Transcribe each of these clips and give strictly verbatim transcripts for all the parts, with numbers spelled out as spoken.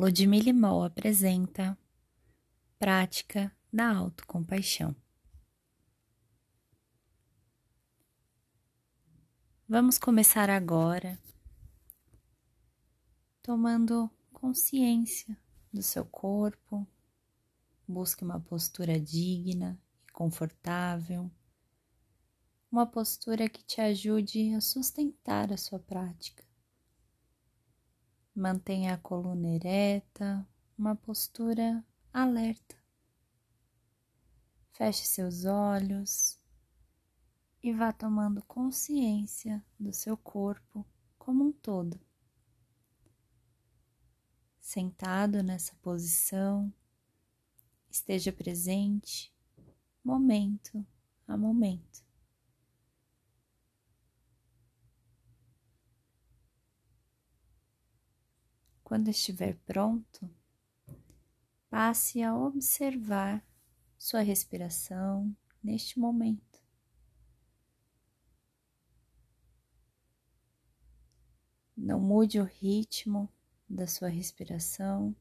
Ludmilla Moll apresenta Prática da Autocompaixão. Vamos começar agora tomando consciência do seu corpo. Busque uma postura digna e confortável, uma postura que te ajude a sustentar a sua prática. Mantenha a coluna ereta, uma postura alerta. Feche seus olhos e vá tomando consciência do seu corpo como um todo. Sentado nessa posição, esteja presente momento a momento. Quando estiver pronto, passe a observar sua respiração neste momento. Não mude o ritmo da sua respiração,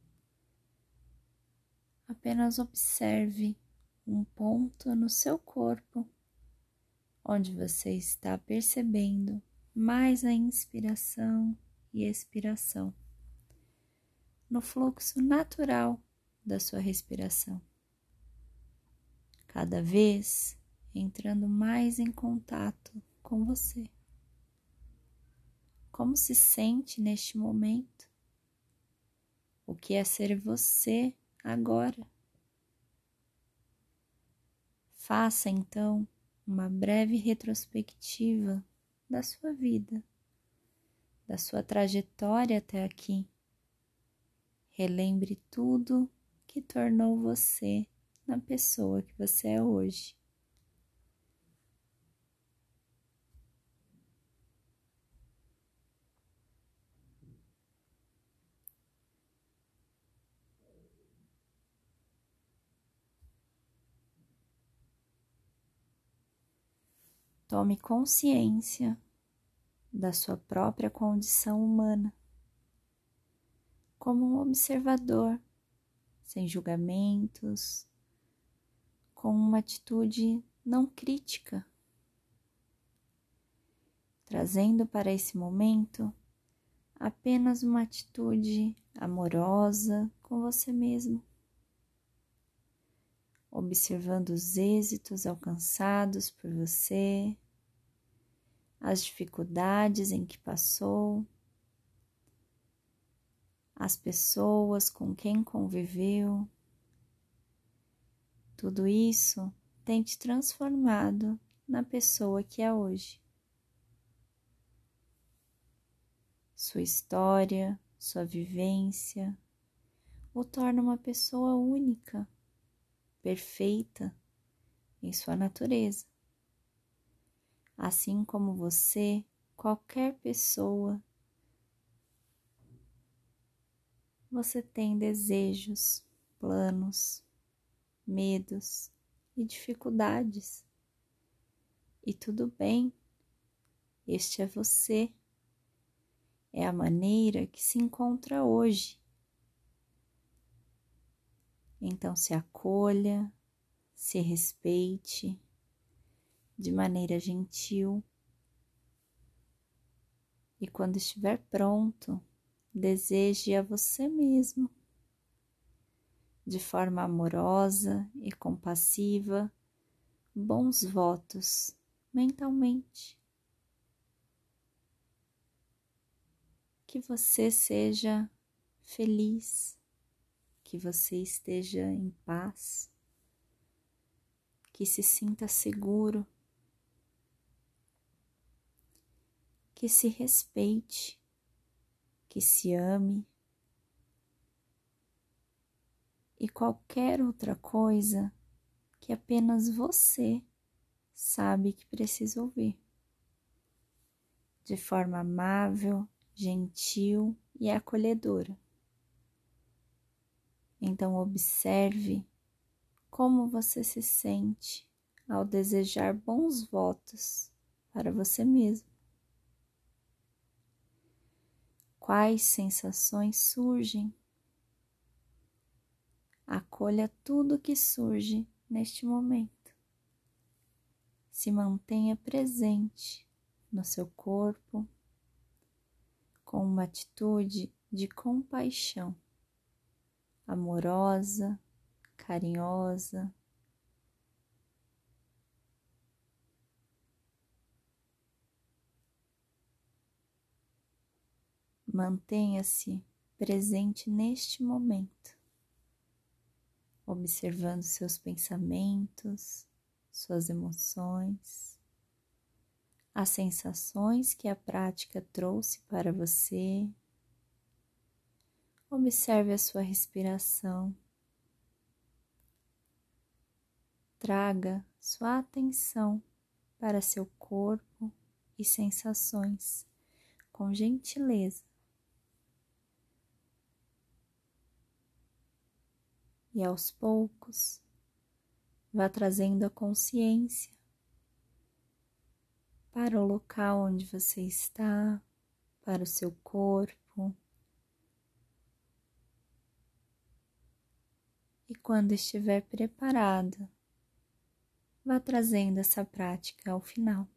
apenas observe um ponto no seu corpo onde você está percebendo mais a inspiração e expiração, no fluxo natural da sua respiração, cada vez entrando mais em contato com você. Como se sente neste momento? O que é ser você agora? Faça então uma breve retrospectiva da sua vida, da sua trajetória até aqui. Relembre tudo que tornou você na pessoa que você é hoje. Tome consciência da sua própria condição humana, como um observador, sem julgamentos, com uma atitude não crítica, trazendo para esse momento apenas uma atitude amorosa com você mesmo, observando os êxitos alcançados por você, as dificuldades em que passou, as pessoas com quem conviveu. Tudo isso tem te transformado na pessoa que é hoje. Sua história, sua vivência, o torna uma pessoa única, perfeita em sua natureza. Assim como você, qualquer pessoa, você tem desejos, planos, medos e dificuldades. E tudo bem, este é você. É a maneira que se encontra hoje. Então se acolha, se respeite de maneira gentil. E quando estiver pronto, deseje a você mesmo, de forma amorosa e compassiva, bons votos mentalmente. Que você seja feliz, que você esteja em paz, que se sinta seguro, que se respeite, que se ame, e qualquer outra coisa que apenas você sabe que precisa ouvir, de forma amável, gentil e acolhedora. Então observe como você se sente ao desejar bons votos para você mesmo. Quais sensações surgem Acolha tudo que surge neste momento. Se mantenha presente no seu corpo, com uma atitude de compaixão, amorosa, carinhosa. Mantenha-se presente neste momento, observando seus pensamentos, suas emoções, as sensações que a prática trouxe para você. Observe a sua respiração. Traga sua atenção para seu corpo e sensações, com gentileza. E aos poucos, vá trazendo a consciência para o local onde você está, para o seu corpo. E quando estiver preparada, vá trazendo essa prática ao final.